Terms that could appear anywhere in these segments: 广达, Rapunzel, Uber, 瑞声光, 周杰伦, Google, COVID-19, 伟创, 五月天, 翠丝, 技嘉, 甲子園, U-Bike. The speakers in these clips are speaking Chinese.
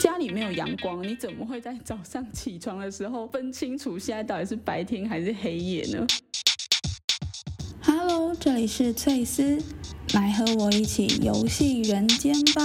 家里没有阳光，你怎么会在早上起床的时候分清楚现在到底是白天还是黑夜呢？ Hello， 这里是翠丝，来和我一起游戏人间吧。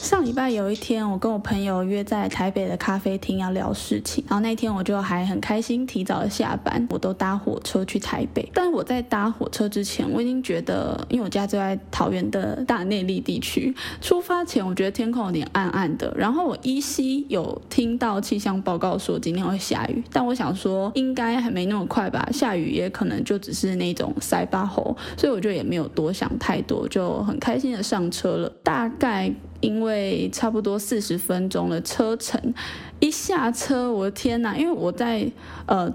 上礼拜有一天，我跟我朋友约在台北的咖啡厅要聊事情，然后那天我就还很开心，提早的下班，我都搭火车去台北。但我在搭火车之前，我已经觉得，因为我家就在桃园的大内壢地区，出发前我觉得天空有点暗暗的，然后我依稀有听到气象报告说今天会下雨，但我想说应该还没那么快吧，下雨也可能就只是那种塞巴吼，所以我就也没有多想太多，就很开心的上车了。大概因为差不多40分钟的车程，一下车，我的天哪！因为我在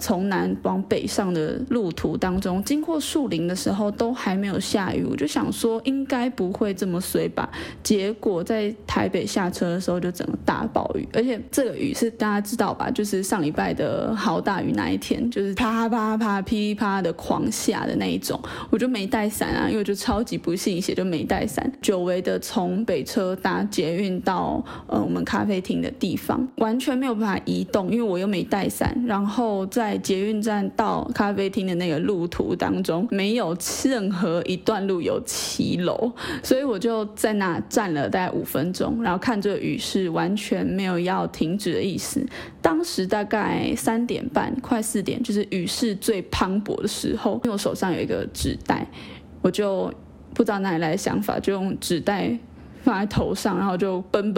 从南往北上的路途当中，经过树林的时候都还没有下雨，我就想说应该不会这么衰吧。结果在台北下车的时候就整个大暴雨，而且这个雨是大家知道吧？就是上礼拜的豪大雨那一天，就是啪啪啪噼里啪的狂下的那一种。我就没带伞啊，因为我就超级不信邪，就没带伞。久违的从北车搭捷运到我们咖啡厅的地方，完全没有办法移动，因为我又没带伞。然后在捷运站到咖啡厅的那个路途当中，没有任何一段路有骑楼，所以我就在那站了大概5分钟，然后看这雨势完全没有要停止的意思。当时大概3点半，快4点，就是雨势最磅礴的时候。因为我手上有一个纸袋，我就不知道哪里来的想法，就用纸袋放在头上，然后就奔，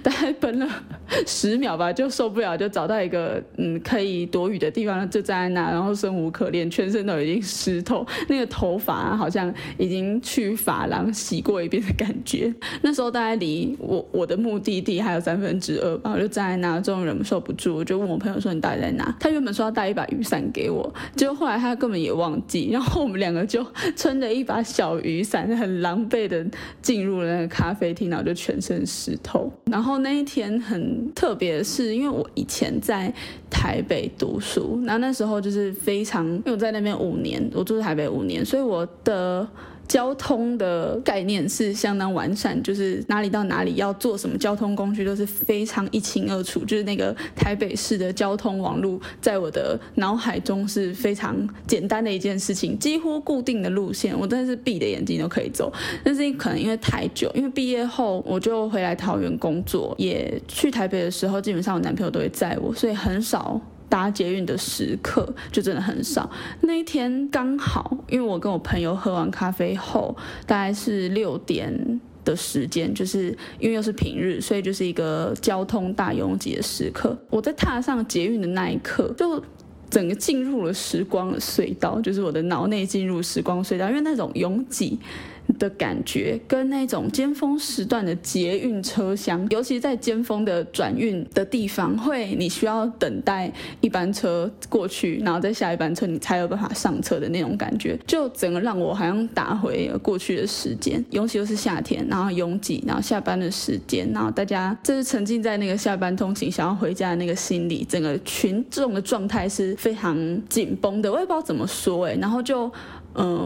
大概奔了10秒吧，就受不了，就找到一个可以躲雨的地方，就站在那，然后生无可恋，全身都已经湿透，那个头发好像已经去发廊洗过一遍的感觉。那时候大概离我的目的地还有2/3吧，我就站在那，终于忍受不住，我就问我朋友说：“你到底在哪？”他原本说要带一把雨伞给我，结果后来他根本也忘记，然后我们两个就撑着一把小雨伞，很狼狈的进入了那个咖啡厅，然后就全身湿透。然后那一天很特别的是，因为我以前在台北读书，那时候就是非常，因为我在那边5年，我住在台北5年，所以我的交通的概念是相当完善，就是哪里到哪里要做什么交通工具都是非常一清二楚，就是那个台北市的交通网路在我的脑海中是非常简单的一件事情，几乎固定的路线我真的是闭着眼睛都可以走。但是可能因为太久，因为毕业后我就回来桃园工作，也去台北的时候基本上我男朋友都会载我，所以很少搭捷运的时刻，就真的很少。那一天刚好，因为我跟我朋友喝完咖啡后，大概是6点的时间，就是因为又是平日，所以就是一个交通大拥挤的时刻。我在踏上捷运的那一刻，就整个进入了时光的隧道，就是我的脑内进入时光隧道，因为那种拥挤的感觉跟那种尖峰时段的捷运车厢，尤其在尖峰的转运的地方，你需要等待一班车过去，然后再下一班车你才有办法上车的那种感觉，就整个让我好像打回过去的时间。尤其又是夏天，然后拥挤，然后下班的时间，然后大家就是沉浸在那个下班通勤想要回家的那个心理，整个群众的状态是非常紧绷的，我也不知道怎么说然后就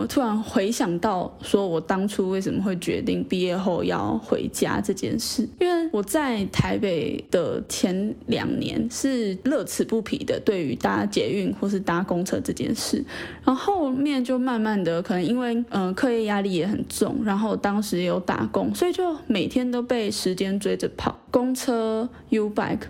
突然回想到说我当初为什么会决定毕业后要回家这件事。因为我在台北的前2年是乐此不疲的对于搭捷运或是搭公车这件事，然后后面就慢慢的可能因为课业压力也很重，然后当时也有打工，所以就每天都被时间追着跑。公车 U-Bike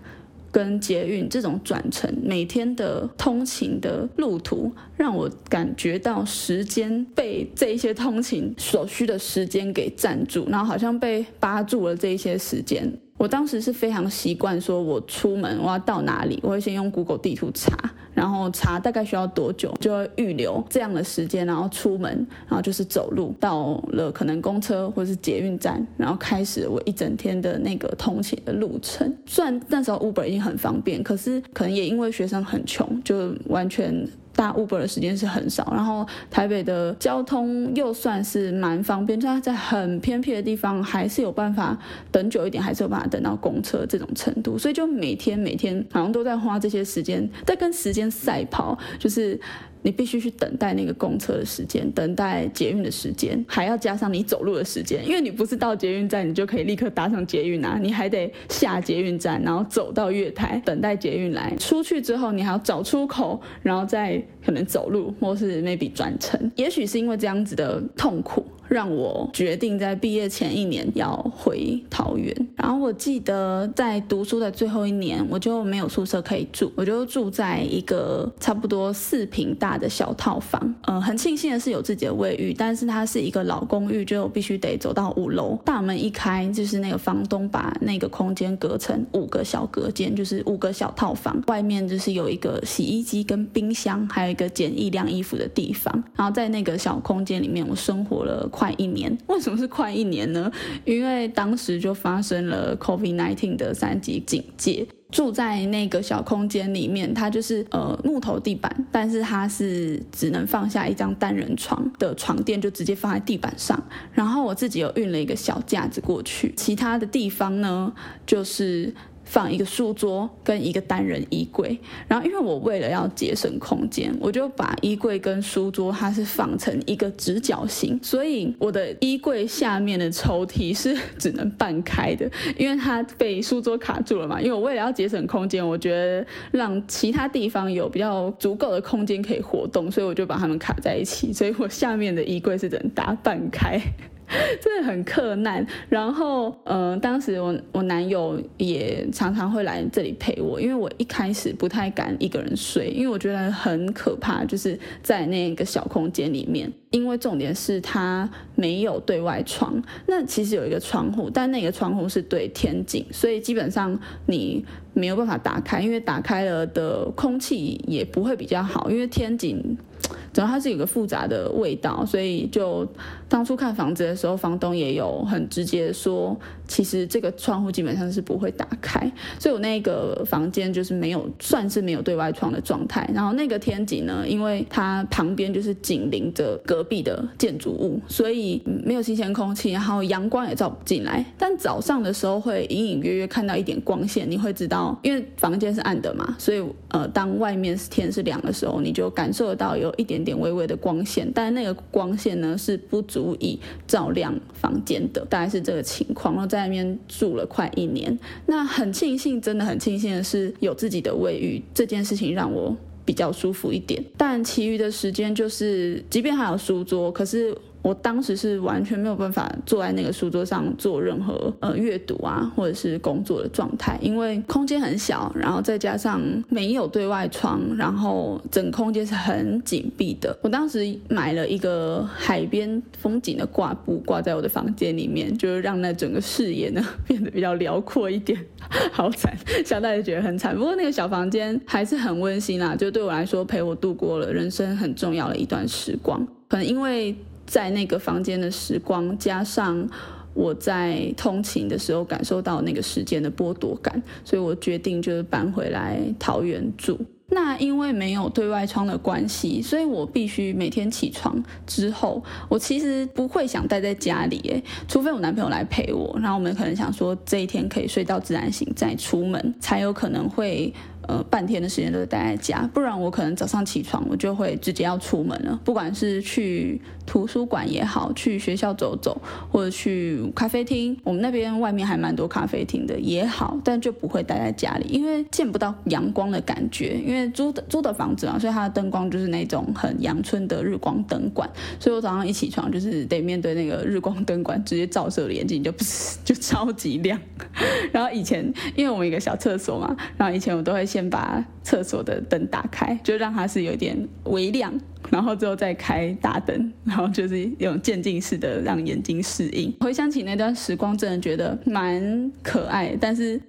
跟捷运这种转乘每天的通勤的路途，让我感觉到时间被这些通勤所需的时间给占住，然后好像被扒住了这些时间。我当时是非常习惯说我出门我要到哪里，我会先用 Google 地图查，然后查大概需要多久，就会预留这样的时间，然后出门，然后就是走路到了可能公车或是捷运站，然后开始我一整天的那个通勤的路程。虽然那时候 Uber 已经很方便，可是可能也因为学生很穷，就完全搭 Uber 的时间是很少，然后台北的交通又算是蛮方便，但在很偏僻的地方还是有办法等久一点，还是有办法等到公车这种程度，所以就每天好像都在花这些时间，在跟时间赛跑，就是你必须去等待那个公车的时间，等待捷运的时间，还要加上你走路的时间，因为你不是到捷运站你就可以立刻搭上捷运啊，你还得下捷运站，然后走到月台等待捷运来，出去之后你还要找出口，然后再可能走路或是 maybe 转乘。也许是因为这样子的痛苦，让我决定在毕业前1年要回桃园。然后我记得在读书的最后1年，我就没有宿舍可以住，我就住在一个差不多4坪大的小套房。很庆幸的是有自己的卫浴，但是它是一个老公寓，就必须得走到5楼，大门一开就是那个房东把那个空间隔成5个小隔间，就是5个小套房，外面就是有一个洗衣机跟冰箱，还有一个简易晾衣服的地方。然后在那个小空间里面我生活了快1年。为什么是快1年呢？因为当时就发生了 COVID-19 的3级警戒。住在那个小空间里面，它就是木头地板，但是它是只能放下一张单人床的床垫，就直接放在地板上。然后我自己有运了一个小架子过去，其他的地方呢就是放一个书桌跟一个单人衣柜。然后因为我为了要节省空间，我就把衣柜跟书桌它是放成一个直角形，所以我的衣柜下面的抽屉是只能半开的，因为它被书桌卡住了嘛。因为我为了要节省空间，我觉得让其他地方有比较足够的空间可以活动，所以我就把它们卡在一起，所以我下面的衣柜是只能打半开，真的很困难。然后当时我男友也常常会来这里陪我，因为我一开始不太敢一个人睡，因为我觉得很可怕，就是在那个小空间里面。因为重点是它没有对外窗，那其实有一个窗户，但那个窗户是对天井，所以基本上你没有办法打开，因为打开了的空气也不会比较好，因为天井主要它是有个复杂的味道。所以就当初看房子的时候，房东也有很直接说，其实这个窗户基本上是不会打开，所以我那个房间就是没有，算是没有对外窗的状态。然后那个天井呢，因为它旁边就是紧邻着隔壁的建筑物，所以没有新鲜空气，然后阳光也照不进来，但早上的时候会隐隐约约看到一点光线，你会知道，因为房间是暗的嘛，所以当外面天是亮的时候，你就感受得到有一点微微的光线，但那个光线呢是不足以照亮房间的，大概是这个情况。然后在那边住了快1年，那很庆幸，真的很庆幸的是有自己的卫浴，这件事情让我比较舒服一点。但其余的时间就是，即便还有书桌，可是我当时是完全没有办法坐在那个书桌上做任何阅读啊或者是工作的状态，因为空间很小，然后再加上没有对外窗，然后整空间是很紧闭的。我当时买了一个海边风景的挂布挂在我的房间里面，就是让那整个视野呢变得比较辽阔一点。好惨，想到也觉得很惨，不过那个小房间还是很温馨啦，就对我来说陪我度过了人生很重要的一段时光。可能因为在那个房间的时光，加上我在通勤的时候感受到那个时间的剥夺感，所以我决定就是搬回来桃园住。那因为没有对外窗的关系，所以我必须每天起床之后，我其实不会想待在家里耶，除非我男朋友来陪我，然后我们可能想说这一天可以睡到自然醒再出门，才有可能会半天的时间都待在家，不然我可能早上起床我就会直接要出门了，不管是去图书馆也好，去学校走走，或者去咖啡厅，我们那边外面还蛮多咖啡厅的也好，但就不会待在家里，因为见不到阳光的感觉，因为租的房子嘛，所以它的灯光就是那种很阳春的日光灯管，所以我早上一起床就是得面对那个日光灯管直接照射我的眼睛，就超级亮。然后以前因为我们有一个小厕所嘛，然后以前我都会先把厕所的灯打开，就让它是有点微亮，然后之后再开大灯，然后就是用渐进式的让眼睛适应。回想起那段时光真的觉得蛮可爱，但是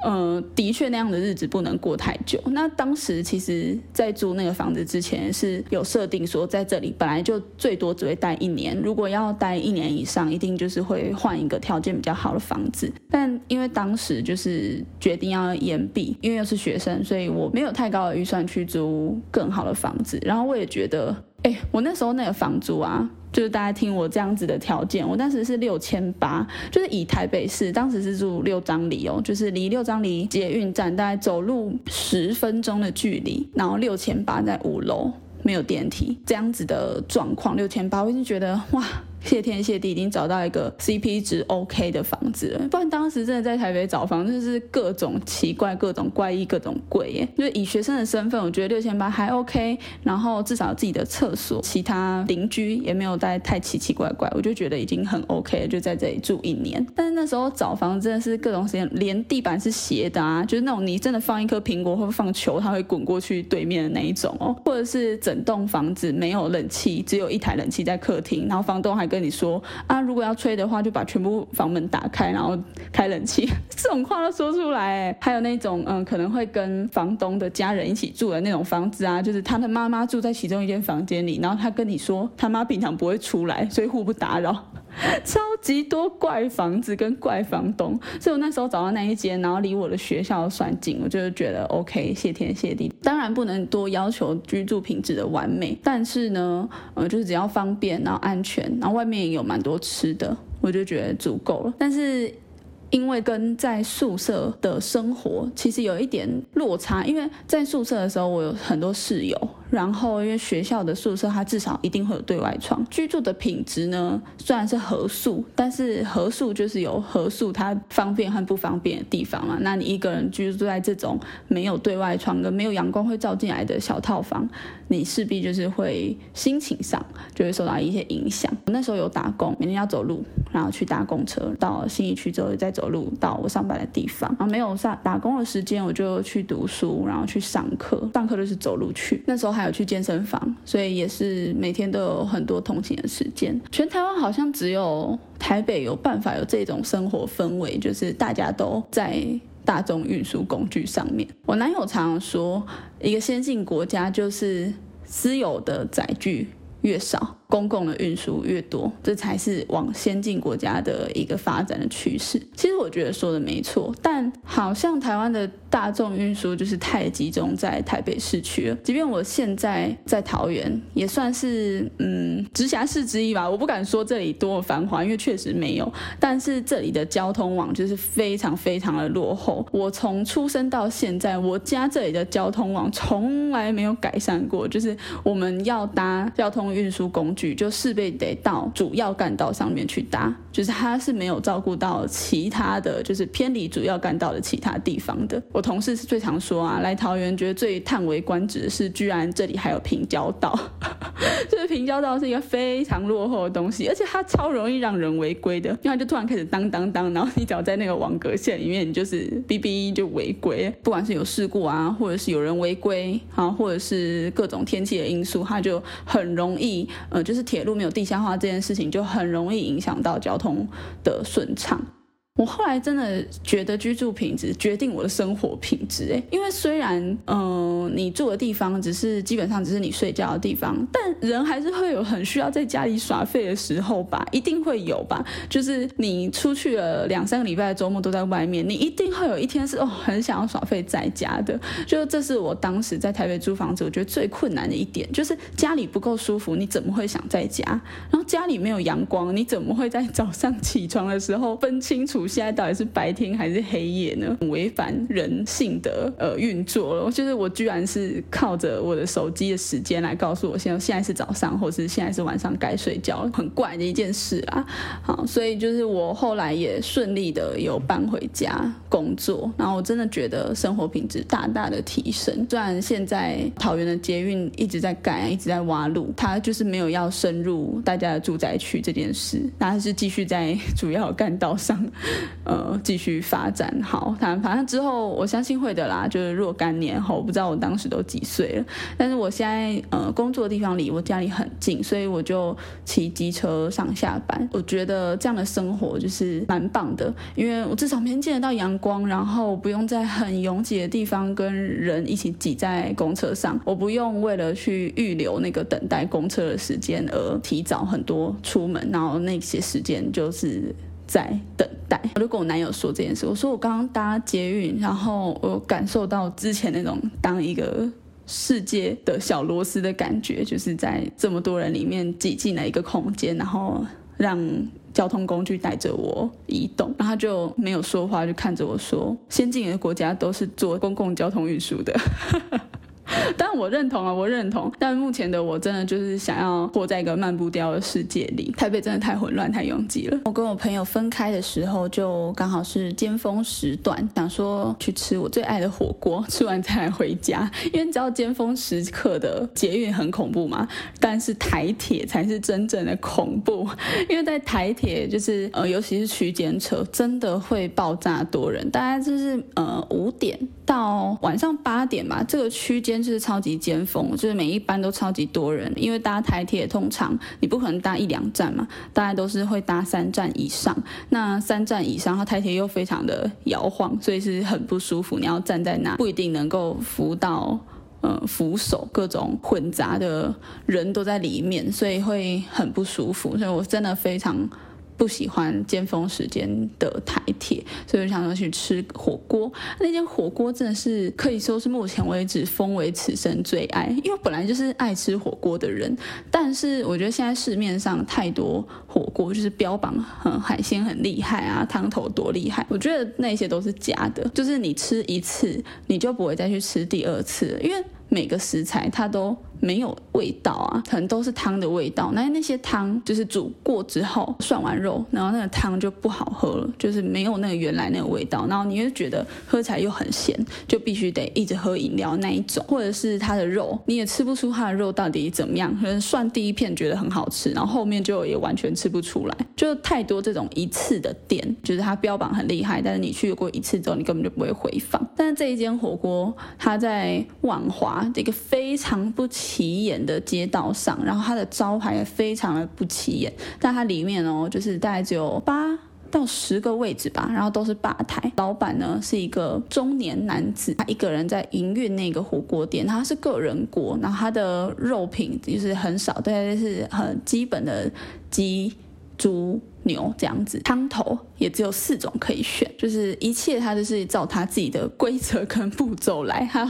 的确那样的日子不能过太久。那当时其实在租那个房子之前是有设定说，在这里本来就最多只会待1年，如果要待1年以上一定就是会换一个条件比较好的房子，但因为当时就是决定要延毕，因为又是学生，所以我没有太高的预算去租更好的房子。然后我也觉得我那时候那个房租啊，就是大家听我这样子的条件，我当时是6800，就是以台北市，当时是住6张犁哦，就是离6张犁捷运站大概走路10分钟的距离，然后6800在5楼，没有电梯这样子的状况，6800我一直觉得哇谢天谢地已经找到一个 CP 值 OK 的房子了，不然当时真的在台北找房就是各种奇怪各种怪异各种贵耶，就是以学生的身份我觉得6800还 OK， 然后至少有自己的厕所，其他邻居也没有太奇奇怪怪，我就觉得已经很 OK 了，就在这里住一年。但是那时候找房真的是各种时间，连地板是斜的啊，就是那种你真的放一颗苹果或放球它会滚过去对面的那一种哦，或者是整栋房子没有冷气，只有一台冷气在客厅，然后房东还跟你说啊，如果要吹的话就把全部房门打开然后开冷气，这种话都说出来。还有那种可能会跟房东的家人一起住的那种房子啊，就是他的妈妈住在其中一间房间里，然后他跟你说他妈平常不会出来所以互不打扰，超级多怪房子跟怪房东。所以我那时候找到那一间，然后离我的学校算近，我就觉得 OK 谢天谢地。当然不能多要求居住品质的完美，但是呢就是只要方便然后安全，然后外面也有蛮多吃的，我就觉得足够了。但是因为跟在宿舍的生活其实有一点落差，因为在宿舍的时候我有很多室友，然后因为学校的宿舍它至少一定会有对外窗，居住的品质呢虽然是合宿，但是合宿就是有合宿它方便和不方便的地方嘛。那你一个人居住在这种没有对外窗跟没有阳光会照进来的小套房，你势必就是会心情上就会受到一些影响。我那时候有打工，每天要走路，然后去搭公车到信义区之后再走路到我上班的地方，然后没有打工的时间我就去读书，然后去上课，上课就是走路去。那时候还有去健身房，所以也是每天都有很多通勤的时间。全台湾好像只有台北有办法有这种生活氛围，就是大家都在大众运输工具上面。我男友常常说一个先进国家就是私有的载具越少，公共的运输越多，这才是往先进国家的一个发展的趋势。其实我觉得说的没错，但好像台湾的大众运输就是太集中在台北市区了。即便我现在在桃园也算是直辖市之一吧，我不敢说这里多繁华，因为确实没有，但是这里的交通网就是非常非常的落后。我从出生到现在，我家这里的交通网从来没有改善过，就是我们要搭交通运输工具就势必得到主要干道上面去搭，就是它是没有照顾到其他的，就是偏离主要干道的其他地方的。我同事是最常说啊，来桃园觉得最叹为观止的是居然这里还有平交道就是平交道是一个非常落后的东西，而且它超容易让人违规的，因为它就突然开始当当当，然后你只要在那个网格线里面你就是哔哔就违规，不管是有事故啊，或者是有人违规啊，或者是各种天气的因素，它就很容易就是铁路没有地下化这件事情就很容易影响到交通的顺畅。我后来真的觉得居住品质决定我的生活品质，因为虽然你住的地方基本上只是你睡觉的地方，但人还是会有很需要在家里耍废的时候吧，一定会有吧，就是你出去了2-3个礼拜的周末都在外面，你一定会有一天是很想要耍废在家的。就这是我当时在台北租房子我觉得最困难的一点，就是家里不够舒服你怎么会想在家，然后家里没有阳光你怎么会在早上起床的时候分清楚现在到底是白天还是黑夜呢？很违反人性的运作了。就是我居然是靠着我的手机的时间来告诉我现在是早上，或是现在是晚上该睡觉了，很怪的一件事啊。好，所以就是我后来也顺利的有搬回家工作，然后我真的觉得生活品质大大的提升。虽然现在桃园的捷运一直在改，一直在挖路，它就是没有要深入大家的住宅区这件事，它是继续在主要干道上继续发展。好，反正之后我相信会的啦，就是若干年后，我不知道我当时都几岁了，但是我现在工作的地方离我家里很近，所以我就骑机车上下班。我觉得这样的生活就是蛮棒的，因为我至少每天见得到阳光，然后不用在很拥挤的地方跟人一起挤在公车上，我不用为了去预留那个等待公车的时间而提早很多出门，然后那些时间就是在等待。我就跟我男友说这件事，我说我刚刚搭捷运，然后我感受到之前那种当一个世界的小螺丝的感觉，就是在这么多人里面挤进了一个空间，然后让交通工具带着我移动。然后他就没有说话，就看着我说，先进的国家都是做公共交通运输的但我认同啊，我认同。但目前的我真的就是想要活在一个慢步调的世界里。台北真的太混乱、太拥挤了。我跟我朋友分开的时候，就刚好是尖峰时段，想说去吃我最爱的火锅，吃完再来回家。因为你知道尖峰时刻的捷运很恐怖嘛，但是台铁才是真正的恐怖。因为在台铁就是尤其是区间车，真的会爆炸多人。大概就是5点到晚上8点吧，这个区间就是超级尖峰，就是每一班都超级多人。因为搭台铁通常你不可能搭1-2站嘛，大概都是会搭3站以上。那3站以上，然后台铁又非常的摇晃，所以是很不舒服。你要站在那，不一定能够扶到。扶手，各种混杂的人都在里面，所以会很不舒服。所以我真的非常不喜欢尖峰时间的台铁，所以我想说去吃火锅。那间火锅真的是可以说是目前为止封为此生最爱，因为我本来就是爱吃火锅的人。但是我觉得现在市面上太多火锅就是标榜海鲜很厉害啊，汤头多厉害，我觉得那些都是假的。就是你吃一次你就不会再去吃第二次，因为每个食材它都没有味道啊，可能都是汤的味道。那些汤就是煮过之后涮完肉，然后那个汤就不好喝了，就是没有那个原来那个味道，然后你就觉得喝起来又很咸，就必须得一直喝饮料那一种。或者是它的肉你也吃不出它的肉到底怎么样，可能涮第一片觉得很好吃，然后后面就也完全吃不出来。就太多这种一次的店，就是它标榜很厉害，但是你去过一次之后你根本就不会回访。但是这一间火锅它在万华这个非常不起眼的街道上，然后它的招牌也非常的不起眼，但它里面就是大概只有8到10个位置吧，然后都是吧台。老板呢是一个中年男子，他一个人在营运那个火锅店，他是个人锅，然后他的肉品就是很少，大概是很基本的鸡、猪、牛这样子，汤头也只有4种可以选，就是一切他就是照他自己的规则跟步骤来。他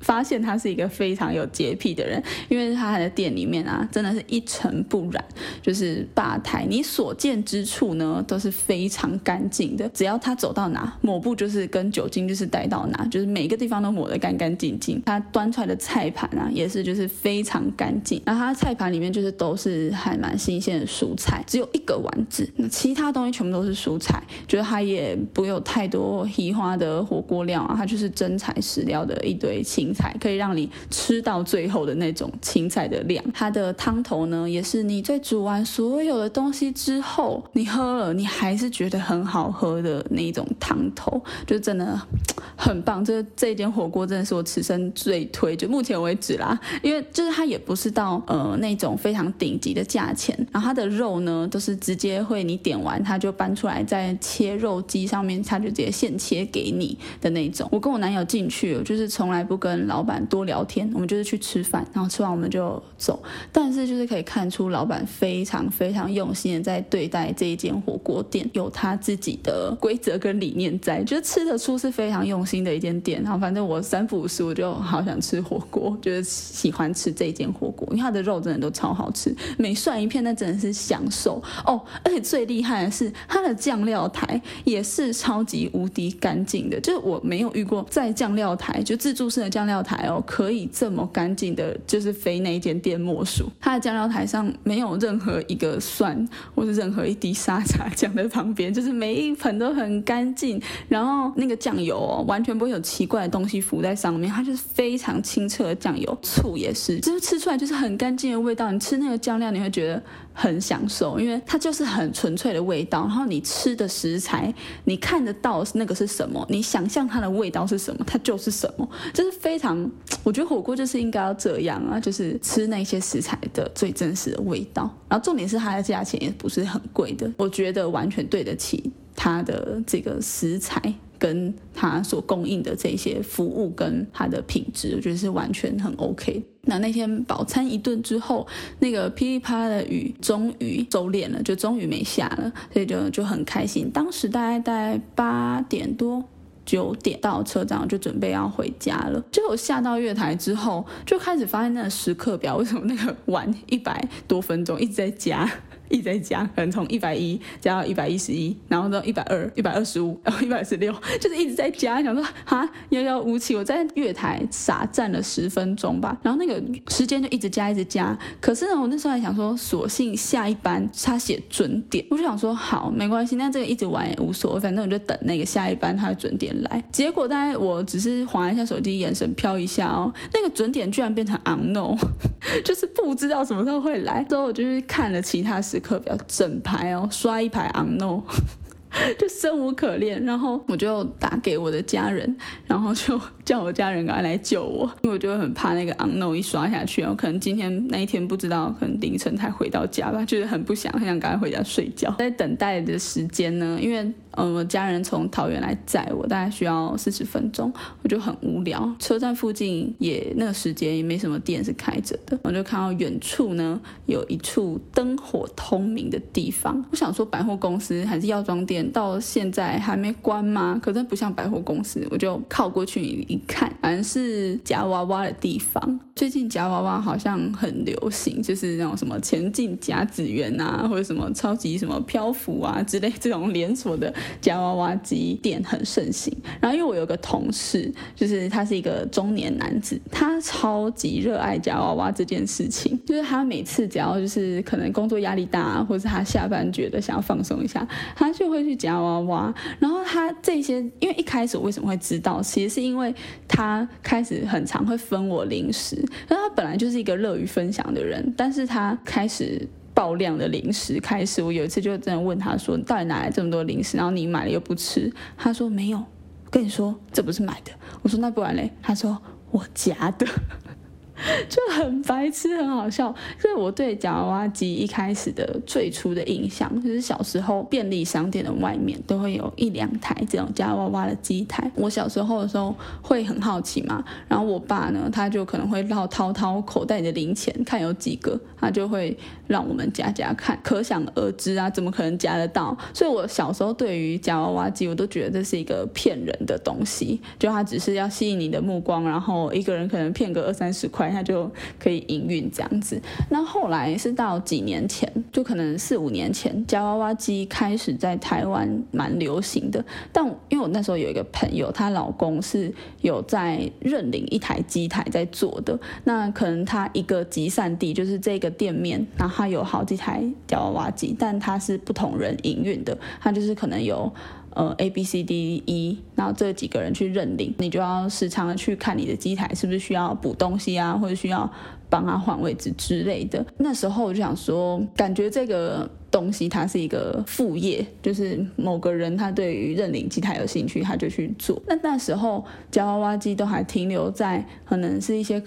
发现他是一个非常有洁癖的人，因为他的店里面啊真的是一尘不染，就是吧台你所见之处呢都是非常干净的，只要他走到哪抹布就是跟酒精就是带到哪，就是每个地方都抹得干干净净。他端出来的菜盘啊也是就是非常干净，然后他的菜盘里面就是都是还蛮新鲜的蔬菜，只有1个丸子，那其他东西全部都是蔬菜。觉得它也不有太多稀花的火锅料啊，它就是真材实料的一堆青菜，可以让你吃到最后的那种青菜的量。它的汤头呢也是你在煮完所有的东西之后你喝了你还是觉得很好喝的那种汤头，就真的很棒。这一间火锅真的是我此生最推，就目前为止啦，因为就是它也不是到那种非常顶级的价钱。然后它的肉呢都是直接会你点完他就搬出来，在切肉机上面他就直接现切给你的那种。我跟我男友进去我就是从来不跟老板多聊天，我们就是去吃饭，然后吃完我们就走。但是就是可以看出老板非常非常用心的在对待这一间火锅店，有他自己的规则跟理念在，就是吃得出是非常用心的一间店。然后反正我3不5时我就好想吃火锅，就是喜欢吃这一间火锅，因为他的肉真的都超好吃，每涮一片那真的是享受哦。而且最厉害的是它的酱料台也是超级无敌干净的，就是我没有遇过在酱料台就自助式的酱料台可以这么干净的，就是非那一间店莫属。它的酱料台上没有任何一个蒜或是任何一滴沙茶酱在旁边，就是每一盆都很干净，然后那个酱油完全不会有奇怪的东西浮在上面，它就是非常清澈的酱油。醋也是，就是吃出来就是很干净的味道，你吃那个酱料你会觉得很享受，因为它就是很纯粹的味道。然后你吃的食材你看得到那个是什么，你想象它的味道是什么它就是什么，就是非常，我觉得火锅就是应该要这样啊，就是吃那些食材的最真实的味道。然后重点是它的价钱也不是很贵的，我觉得完全对得起它的这个食材跟它所供应的这些服务跟它的品质，我觉得是完全很 OK。 那天饱餐一顿之后，那个噼里啪啦的雨终于收敛了，就终于没下了，所以就很开心。当时大概8点多9点到车站就准备要回家了，结果下到月台之后就开始发现那个时刻表为什么那个晚100多分钟一直在加，一直在加，可能从110加到111，然后到120、125，然后126，就是一直在加。想说哈，遥遥无期。我在月台傻站了10分钟吧，然后那个时间就一直加，一直加。可是呢，我那时候还想说，索性下一班他写准点，我就想说好，没关系，那这个一直玩也无所谓，反正我就等那个下一班他的准点来。结果大概我只是滑一下手机，眼神飘一下哦，那个准点居然变成 unknown， 就是不知道什么时候会来。之后我就是看了其他时刻表整排哦，刷一排 unknown。就生无可恋，然后我就打给我的家人，然后就叫我家人赶快来救我，因为我就很怕那个 unknown 一刷下去，我可能今天那一天不知道，可能凌晨才回到家吧，就是很想赶快回家睡觉。在等待的时间呢，因为我家人从桃园来载我，大概需要40分钟，我就很无聊，车站附近也那个时间也没什么店是开着的，我就看到远处呢有一处灯火通明的地方，我想说百货公司还是药妆店到现在还没关吗？可是不像百货公司，我就靠过去一看，反正是夹娃娃的地方。最近夹娃娃好像很流行，就是那种什么前进甲子园啊，或者什么超级什么漂浮啊之类这种连锁的夹娃娃机店很盛行。然后因为我有个同事，就是他是一个中年男子，他超级热爱夹娃娃这件事情，就是他每次只要就是可能工作压力大啊，或者他下班觉得想要放松一下，他就会去夹娃娃。然后他这些，因为一开始我为什么会知道，其实是因为他开始很常会分我零食，然后他本来就是一个乐于分享的人，但是他开始爆量的零食开始，我有一次就真的问他说，到底哪来这么多零食，然后你买了又不吃？他说没有，跟你说这不是买的。我说那不然嘞？他说我夹的。就很白痴，很好笑。所以我对夹娃娃机一开始的最初的印象，就是小时候便利商店的外面都会有1-2台这种夹娃娃的机台。我小时候的时候会很好奇嘛，然后我爸呢，他就可能会掏口袋的零钱，看有几个，他就会让我们夹看，可想而知啊，怎么可能夹得到？所以我小时候对于夹娃娃机，我都觉得这是一个骗人的东西，就他只是要吸引你的目光，然后一个人可能骗个20-30块。他就可以营运这样子。那后来是到几年前，就可能4-5年前，夹娃娃机开始在台湾蛮流行的。但因为我那时候有一个朋友，她老公是有在认领一台机台在做的，那可能他一个集散地就是这个店面，然后他有好几台夹娃娃机，但他是不同人营运的，他就是可能有ABCDE， 然后这几个人去认领，你就要时常的去看你的机台是不是需要补东西啊，或者需要帮他换位置之类的。那时候我就想说，感觉这个东西它是一个副业，就是某个人他对于认领机台有兴趣，他就去做。那时候夹娃娃机都还停留在可能是一些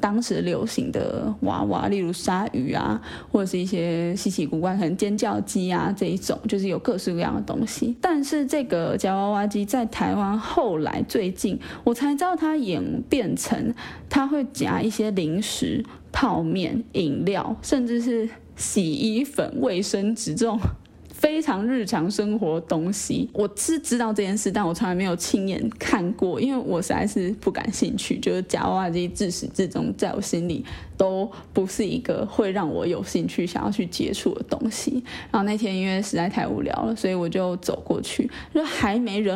当时流行的娃娃，例如鲨鱼啊，或者是一些稀奇古怪，可能尖叫鸡啊这一种，就是有各式各样的东西。但是这个夹娃娃机在台湾后来最近我才知道它演变成它会夹一些零食、泡面、饮料，甚至是洗衣粉、卫生纸这种非常日常生活东西。我是知道这件事，但我从来没有亲眼看过，因为我实在是不感兴趣，就是夹娃娃机自始至终在我心里都不是一个会让我有兴趣想要去接触的东西。然后那天因为实在太无聊了，所以我就走过去，就人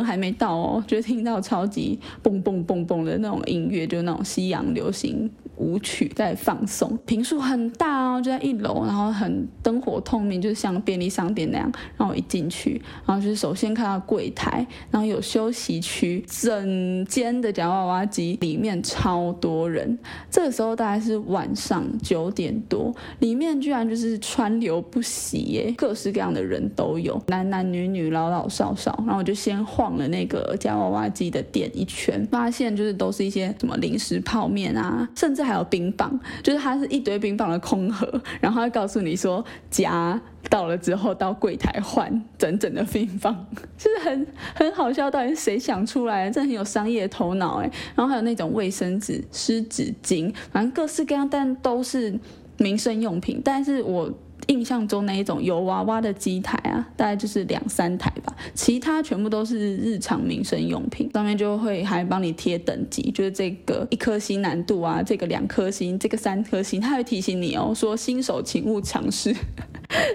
还没到哦，就听到超级蹦蹦蹦蹦的那种音乐，就那种西洋流行舞曲在放送，坪数很大哦，就在1楼，然后很灯火通明，就是像便利商店那样。然后我一进去，然后就是首先看到柜台，然后有休息区，整间的夹娃娃机里面超多人。这个时候大概是晚上9点多，里面居然就是川流不息耶，各式各样的人都有，男男女女、老老少少。然后我就先晃了那个夹娃娃机的店一圈，发现就是都是一些什么零食、泡面啊，甚至还有冰棒，就是它是一堆冰棒的空盒，然后它会告诉你说夹到了之后到柜台换整整的冰棒，就是很好笑，到底是谁想出来的？真的很有商业头脑哎。然后还有那种卫生纸、湿纸巾，反正各式各样，但都是民生用品。但是我印象中那一种有娃娃的机台啊，大概就是2-3台吧，其他全部都是日常民生用品。上面就会还帮你贴等级，就是这个1颗星难度啊，这个2颗星，这个3颗星，它会提醒你哦，说新手请勿尝试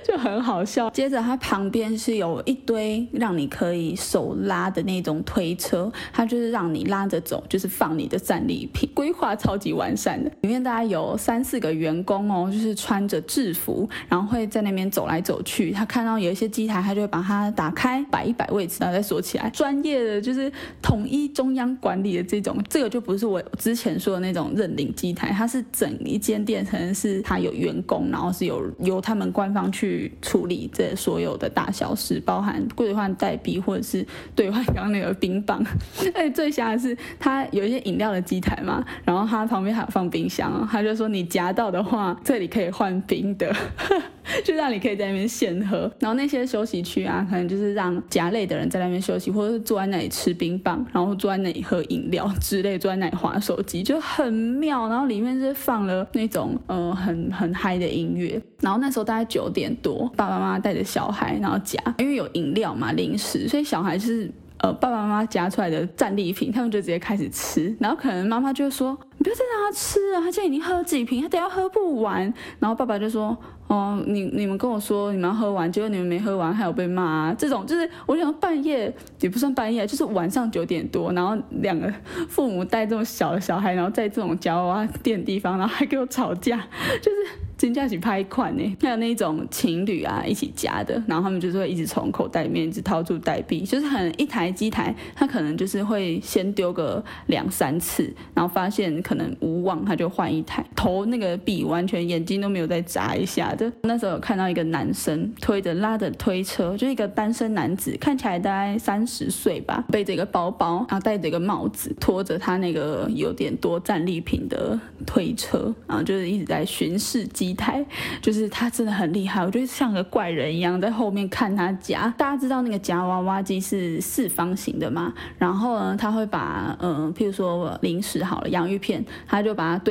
就很好笑。接着它旁边是有一堆让你可以手拉的那种推车，它就是让你拉着走，就是放你的战利品，规划超级完善的。里面大概有3-4个员工哦，就是穿着制服，然后会在那边走来走去，他看到有一些机台，他就会把它打开摆一摆位置，然后再锁起来。专业的就是统一中央管理的这种，这个就不是我之前说的那种认领机台，它是整一间店可能是它有员工，然后是由他们官方去处理这所有的大小事，包含兑换代币或者是兑换刚刚那个冰棒。而且最瞎的是它有一些饮料的机台嘛，然后它旁边还有放冰箱哦，他就说你夹到的话这里可以换冰的就让你可以在那边现喝。然后那些休息区啊，可能就是让夹类的人在那边休息，或者是坐在那里吃冰棒，然后坐在那里喝饮料之类，坐在那里滑手机，就很妙。然后里面就是放了那种很嗨的音乐。然后那时候大概9点多，爸爸妈妈带着小孩然后夹，因为有饮料嘛零食，所以小孩就是爸爸妈妈夹出来的战利品，他们就直接开始吃。然后可能妈妈就说你不要再让他吃啊，他现在已经喝几瓶，他等一下喝不完。然后爸爸就说哦，你们跟我说你们要喝完，结果你们没喝完，还有被骂啊。这种就是我想半夜也不算半夜，就是晚上9点多，然后两个父母带这种小的小孩，然后在这种夹娃娃店地方，然后还给我吵架，就是真的是拍款耶。还有那种情侣啊一起夹的，然后他们就是会一直从口袋里面一直掏出代币，就是很一台机台，他可能就是会先丢个2-3次，然后发现可能无望，他就换一台，投那个币完全眼睛都没有再眨一下的。那时候有看到一个男生推着拉着推车，就是一个单身男子，看起来大概30岁吧，背着一个包包，然后戴着一个帽子，拖着他那个有点多战利品的推车，然后就是一直在巡视机台，就是他真的很厉害，我觉得像个怪人一样在后面看他夹。大家知道那个夹娃娃机是4方形的嘛，然后呢他会把譬如说零食好了，洋芋片，他就把它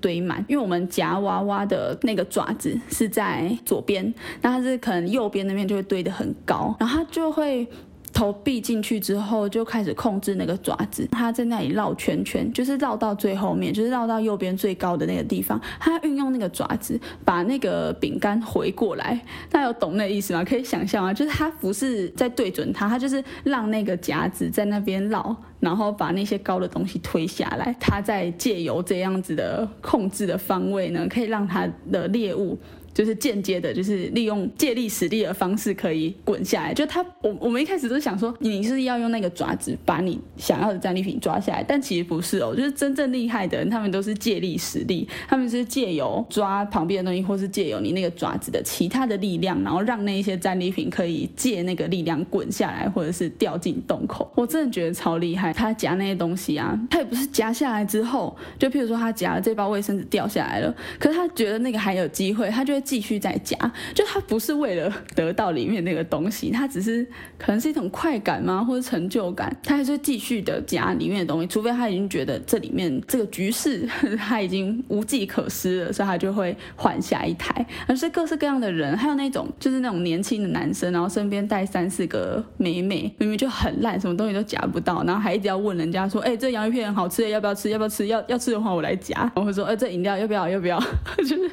堆满。因为我们夹娃娃的那个爪子是在左边，那它是可能右边那边就会堆得很高，然后它就会投币进去之后就开始控制那个爪子，他在那里绕圈圈，就是绕到最后面，就是绕到右边最高的那个地方，他运用那个爪子把那个饼干回过来。大家有懂那个意思吗？可以想象啊，就是他不是在对准他，他就是让那个夹子在那边绕，然后把那些高的东西推下来。他在借由这样子的控制的方位呢，可以让他的猎物就是间接的，就是利用借力使力的方式可以滚下来。就他，我们一开始都想说你是要用那个爪子把你想要的战利品抓下来，但其实不是哦。就是真正厉害的人，他们都是借力使力，他们是借由抓旁边的东西，或是借由你那个爪子的其他的力量，然后让那一些战利品可以借那个力量滚下来，或者是掉进洞口。我真的觉得超厉害。他夹那些东西啊，他也不是夹下来之后，就譬如说他夹了这包卫生纸掉下来了，可是他觉得那个还有机会，他就会继续再夹。就他不是为了得到里面那个东西，他只是可能是一种快感吗，或者成就感，他还是继续的夹里面的东西，除非他已经觉得这里面这个局势他已经无计可施了，所以他就会换下一台。而是各式各样的人，还有那种就是那种年轻的男生，然后身边带3-4个妹妹，明明就很烂，什么东西都夹不到，然后还一直要问人家说这洋芋片很好吃，要不要吃，要不要吃，要吃的话我来夹，然后说这饮料要不要就是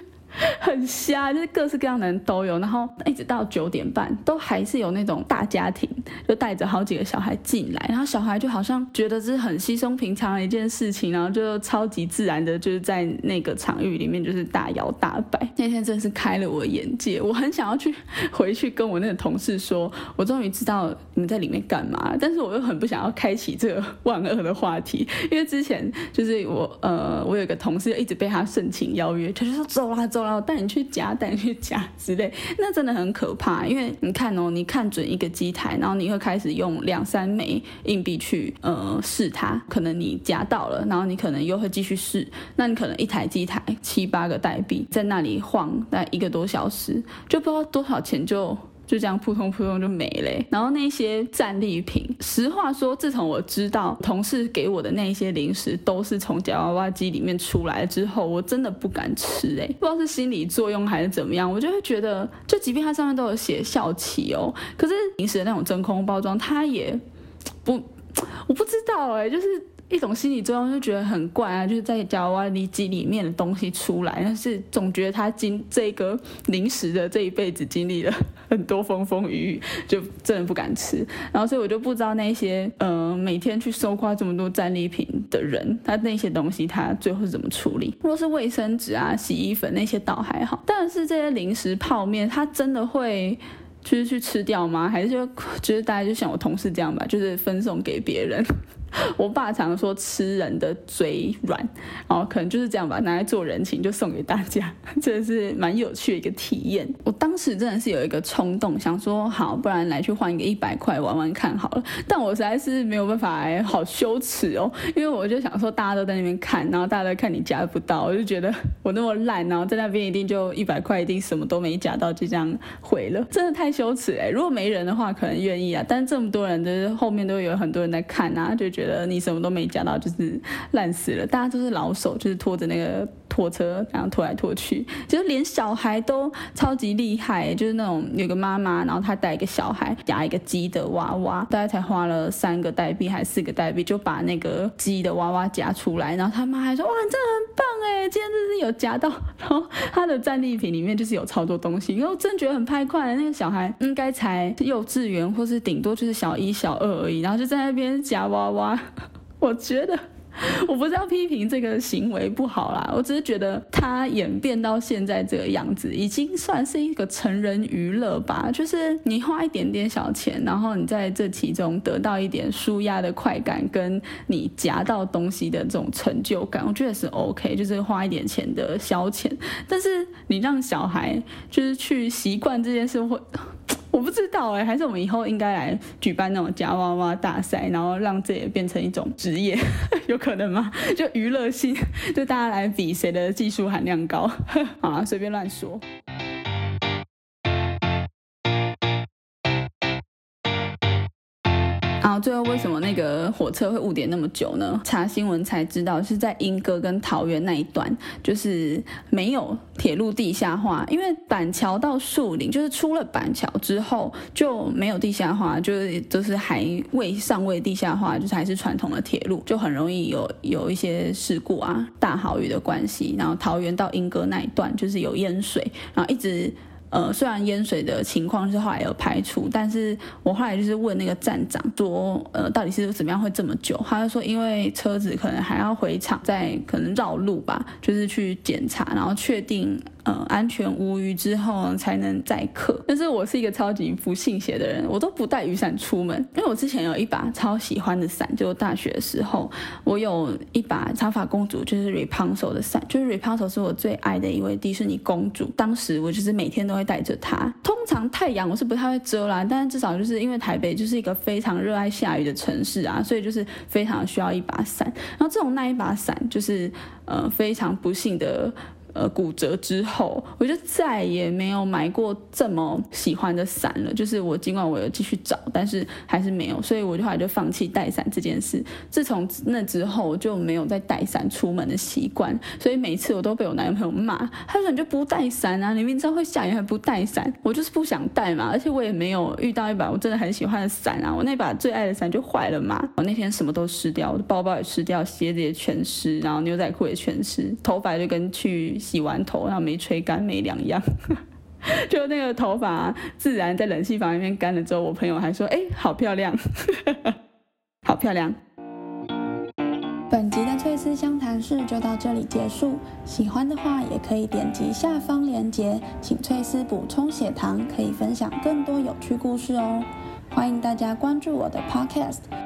很瞎，就是各式各样的人都有。然后一直到9点半都还是有那种大家庭，就带着好几个小孩进来，然后小孩就好像觉得这是很稀松平常的一件事情，然后就超级自然的就是在那个场域里面就是大摇大摆。那天真是开了我的眼界，我很想要去回去跟我那个同事说我终于知道你们在里面干嘛，但是我又很不想要开启这个万恶的话题。因为之前就是我有一个同事一直被他盛情邀约，他就说走啦，带你去夹之类，那真的很可怕。因为你看哦，你看准一个机台，然后你会开始用2-3枚硬币去试它，可能你夹到了，然后你可能又会继续试，那你可能一台机台7-8个代币在那里晃大概1个多小时，就不知道多少钱就这样扑通就没了。然后那些战利品，实话说自从我知道同事给我的那些零食都是从夹娃娃机里面出来之后，我真的不敢吃耶。不知道是心理作用还是怎么样，我就会觉得就即便它上面都有写效期哦，可是零食的那种真空包装它也不，我不知道耶，就是一种心理作用，就觉得很怪啊，就是在夹娃娃里挤里面的东西出来，但是总觉得他这个零食的这一辈子经历了很多风风雨雨，就真的不敢吃。然后所以我就不知道那些每天去搜刮这么多战利品的人，他那些东西他最后是怎么处理。如果是卫生纸啊、洗衣粉那些倒还好，但是这些零食泡面他真的会就是去吃掉吗？还是就是大家就像我同事这样吧，就是分送给别人。我爸常说吃人的嘴软，然后可能就是这样吧，拿来做人情就送给大家，真的是蛮有趣的一个体验。我当时真的是有一个冲动，想说好，不然来去换一个100块玩玩看好了。但我实在是没有办法，好羞耻哦，因为我就想说大家都在那边看，然后大家都看你夹不到，我就觉得我那么烂，然后在那边一定就100块一定什么都没夹到，就这样毁了，真的太羞耻了。如果没人的话可能愿意啊，但是这么多人就是后面都有很多人在看啊，就觉得你什么都没夹到，就是烂死了。大家都是老手，就是拖着那个拖车，然后拖来拖去，就是连小孩都超级厉害。就是那种有个妈妈，然后她带一个小孩夹一个鸡的娃娃，大概才花了3个代币还4个代币，就把那个鸡的娃娃夹出来。然后她妈还说：“哇，你真的很棒哎，今天真是有夹到。”然后她的战利品里面就是有超多东西，因为我真觉得很拍快。那个小孩应该才幼稚园，或是顶多就是小1、小2而已，然后就在那边夹娃娃。我觉得我不是要批评这个行为不好啦，我只是觉得它演变到现在这个样子已经算是一个成人娱乐吧，就是你花一点点小钱，然后你在这其中得到一点抒压的快感，跟你夹到东西的这种成就感，我觉得是 OK， 就是花一点钱的消遣。但是你让小孩就是去习惯这件事，我不知道还是我们以后应该来举办那种夹娃娃大赛，然后让这也变成一种职业，有可能吗？就娱乐性，就大家来比谁的技术含量高。好啦，随便乱说。最后为什么那个火车会误点那么久呢？查新闻才知道是在莺歌跟桃园那一段，就是没有铁路地下化，因为板桥到树林，就是出了板桥之后就没有地下化，就是尚未地下化，就是还是传统的铁路，就很容易有一些事故啊，大豪雨的关系。然后桃园到莺歌那一段就是有淹水，然后一直虽然淹水的情况是后来有排除，但是我后来就是问那个站长说，到底是怎么样会这么久？他就说，因为车子可能还要回厂，再可能绕路吧，就是去检查，然后确定安全无虞之后才能载客。但是我是一个超级不信邪的人，我都不带雨伞出门，因为我之前有一把超喜欢的伞，就大学的时候我有一把长发公主，就是 Rapunzel 的伞，就是 Rapunzel 是我最爱的一位迪士尼公主，当时我就是每天都会带着它。通常太阳我是不太会遮啦，但是至少就是因为台北就是一个非常热爱下雨的城市啊，所以就是非常需要一把伞。然后自从那一把伞就是非常不幸的骨折之后，我就再也没有买过这么喜欢的伞了，就是我尽管我有继续找，但是还是没有，所以我就后来就放弃带伞这件事。自从那之后我就没有再带伞出门的习惯，所以每次我都被我男朋友骂，他说你就不带伞啊，你明知道会下雨还不带伞。我就是不想带嘛，而且我也没有遇到一把我真的很喜欢的伞啊，我那把最爱的伞就坏了嘛。我那天什么都湿掉，我的包包也湿掉，鞋子也全湿，然后牛仔裤也全湿，头发就跟去洗完头然后没吹干没两样。就那个头发自然在冷气房里面干了之后，我朋友还说好漂亮。好漂亮。本集的翠丝相谈室就到这里结束，喜欢的话也可以点击下方连结，请翠丝补充血糖，可以分享更多有趣故事哦。欢迎大家关注我的 podcast